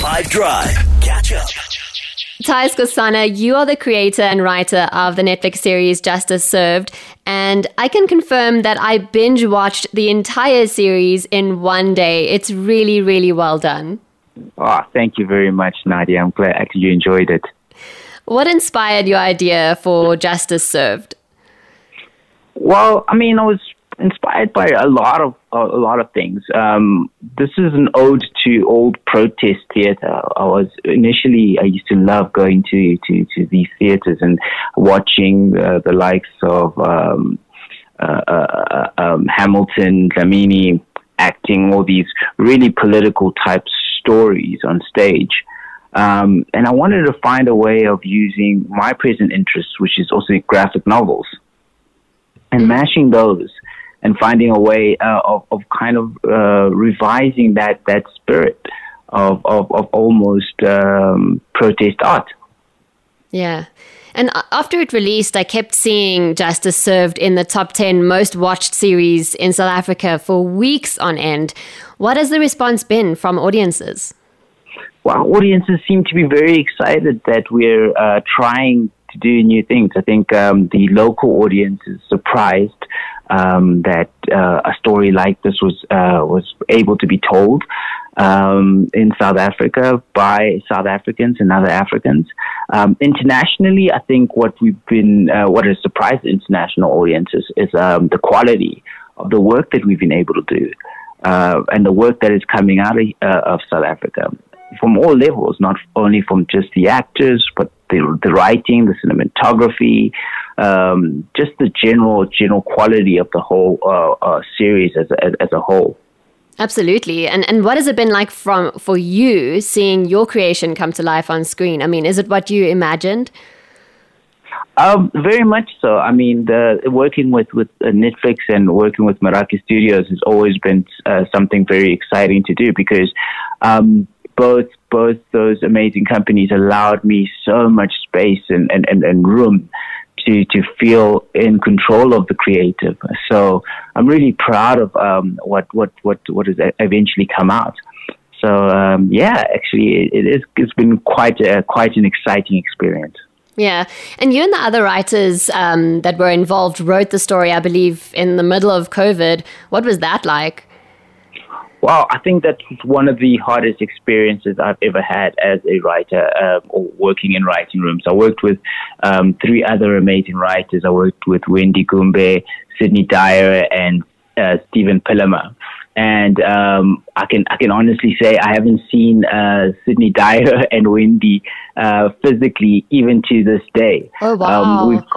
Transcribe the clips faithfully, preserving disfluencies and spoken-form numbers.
five Drive. Catch up. Ty Skosana, you are the creator and writer of the Netflix series Justice Served, and I can confirm that I binge-watched the entire series in one day. It's really, really well done. Oh, thank you very much, Nadia. I'm glad you enjoyed it. What inspired your idea for Justice Served? Well, I mean, I was inspired by a lot of a lot of things. Um, this is an ode to old protest theater. I was initially I used to love going to to, to these theaters and watching uh, the likes of um, uh, uh, um, Hamilton, Lamini acting all these really political type stories on stage. Um, and I wanted to find a way of using my present interests, which is also graphic novels, and mashing those and finding a way uh, of, of kind of uh, revising that, that spirit of, of, of almost um, protest art. Yeah. And after it released, I kept seeing Justice Served in the top ten most watched series in South Africa for weeks on end. What has the response been from audiences? Well, audiences seem to be very excited that we're uh, trying to do new things. I think um, the local audience is surprised Um, that uh, a story like this was uh, was able to be told um, in South Africa by South Africans and other Africans. Um, internationally, I think what we've been uh, what has surprised international audiences is um, the quality of the work that we've been able to do uh, and the work that is coming out of, uh, of South Africa from all levels, not only from just the actors, but the, the writing, the cinematography. Um, just the general general quality of the whole uh, uh, series as a, as, as a whole. Absolutely. And and what has it been like from for you seeing your creation come to life on screen? I mean, is it what you imagined? Um, very much so. I mean, the, working with, with Netflix and working with Meraki Studios has always been uh, something very exciting to do because um, both both those amazing companies allowed me so much space and, and, and, and room To, to feel in control of the creative. So I'm really proud of um, what, what, what, what has eventually come out. So um, yeah, actually it is, it's been quite a, quite an exciting experience. Yeah. And you and the other writers um, that were involved wrote the story, I believe, in the middle of COVID. What was that like? Well, I think that's one of the hardest experiences I've ever had as a writer uh, or working in writing rooms. I worked with um, three other amazing writers. I worked with Wendy Gumbe, Sydney Dyer, and uh, Stephen Pillemer. And um, I can I can honestly say I haven't seen uh, Sydney Dyer and Wendy uh, physically even to this day. Oh wow! Um, we've,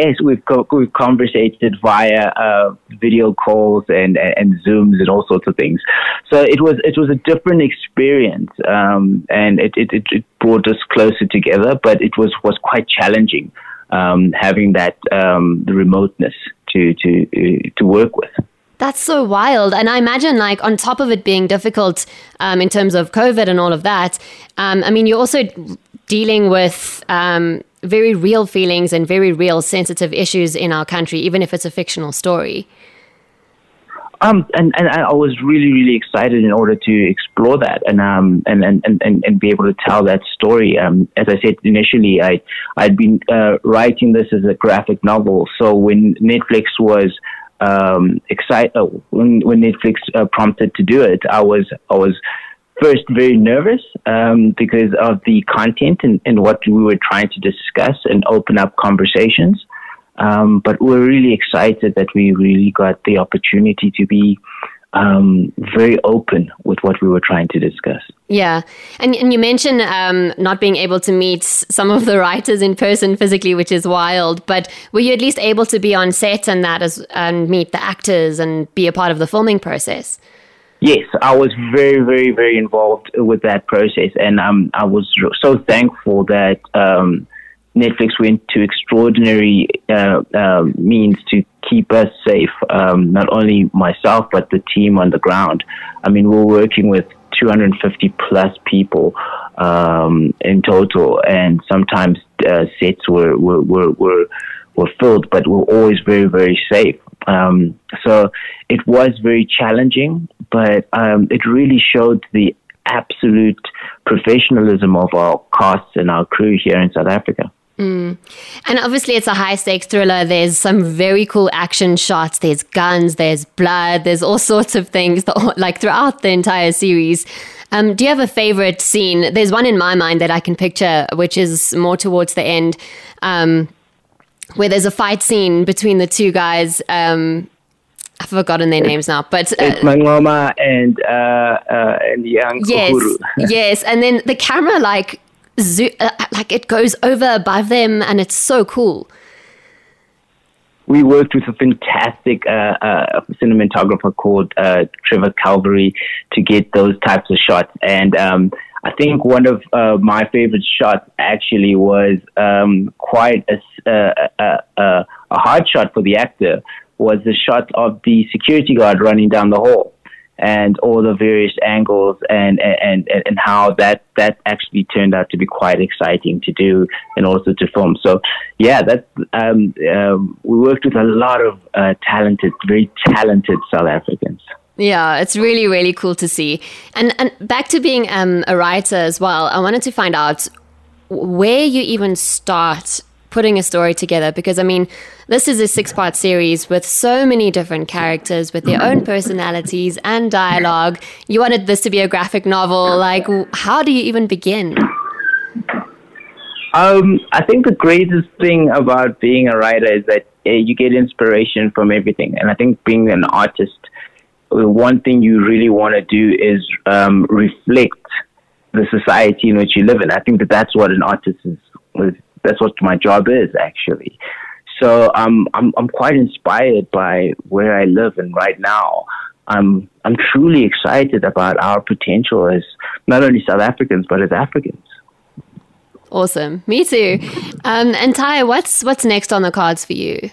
yes, we've co- we've conversated via uh, video calls and, and, and Zooms and all sorts of things. So it was it was a different experience, um, and it, it it brought us closer together. But it was, was quite challenging um, having that um, the remoteness to to uh, to work with. That's so wild. And I imagine, like, on top of it being difficult um, in terms of COVID and all of that, um, I mean, you're also dealing with um, very real feelings and very real sensitive issues in our country, even if it's a fictional story. Um, and, and I was really, really excited in order to explore that and um and, and, and, and be able to tell that story. Um, as I said initially, I, I'd been uh, writing this as a graphic novel. So when Netflix was... Um, excited uh, when, when Netflix uh, prompted to do it. I was I was first very nervous um, because of the content and, and what we were trying to discuss and open up conversations. Um, but we're really excited that we really got the opportunity to be um, very open with what we were trying to discuss. Yeah, and and you mentioned um, not being able to meet some of the writers in person physically, which is wild. But were you at least able to be on set and that as and meet the actors and be a part of the filming process? Yes, I was very, very, very involved with that process, and um, I was so thankful that um, Netflix went to extraordinary uh, uh, means to keep us safe, um, not only myself, but the team on the ground. I mean, we're working with two hundred fifty plus people um, in total, and sometimes uh, sets were were, were were were filled, but we're always very, very safe. Um, so it was very challenging, but um, it really showed the absolute professionalism of our cast and our crew here in South Africa. Mm. And obviously it's a high-stakes thriller. There's some very cool action shots. There's guns, there's blood, there's all sorts of things that, like, throughout the entire series. Um, do you have a favorite scene? There's one in my mind that I can picture, which is more towards the end, um, where there's a fight scene between the two guys. Um, I've forgotten their names now, but uh, it's Mangoma and uh, uh, and Yang. Yes, yes, and then the camera like. Zoo, uh, like it goes over above them, and it's so cool. We worked with a fantastic uh, uh, cinematographer called uh, Trevor Calvary to get those types of shots. And um, I think one of uh, my favorite shots actually was um, quite a, uh, a, a hard shot for the actor, was the shot of the security guard running down the hall. And all the various angles and, and, and, and how that, that actually turned out to be quite exciting to do and also to film. So, yeah, that um, um, we worked with a lot of uh, talented, very talented South Africans. Yeah, it's really, really cool to see. And, and back to being um, a writer as well, I wanted to find out where you even start putting a story together, because I mean, this is a six-part series with so many different characters with their own personalities and dialogue. You wanted this to be a graphic novel. Like, how do you even begin? Um, I think the greatest thing about being a writer is that uh, you get inspiration from everything. And I think being an artist, one thing you really want to do is um, reflect the society in which you live in. I think that that's what an artist is with. That's what my job is, actually. So um, I'm I'm quite inspired by where I live, and right now I'm I'm truly excited about our potential as not only South Africans but as Africans. Awesome, me too. Um, and Ty, what's what's next on the cards for you?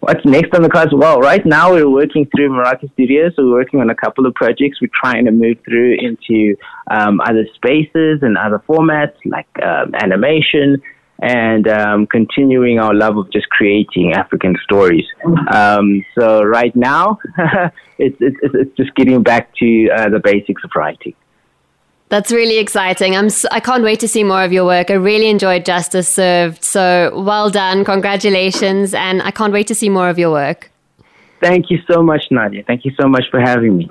What's next on the cards? Well, right now we're working through Meraki Studios. So we're working on a couple of projects. We're trying to move through into um, other spaces and other formats like um, animation. And um, continuing our love of just creating African stories. Um, so right now, it's, it's it's just getting back to uh, the basics of writing. That's really exciting. I'm so, I can't wait to see more of your work. I really enjoyed Justice Served. So well done, congratulations, and I can't wait to see more of your work. Thank you so much, Nadia. Thank you so much for having me.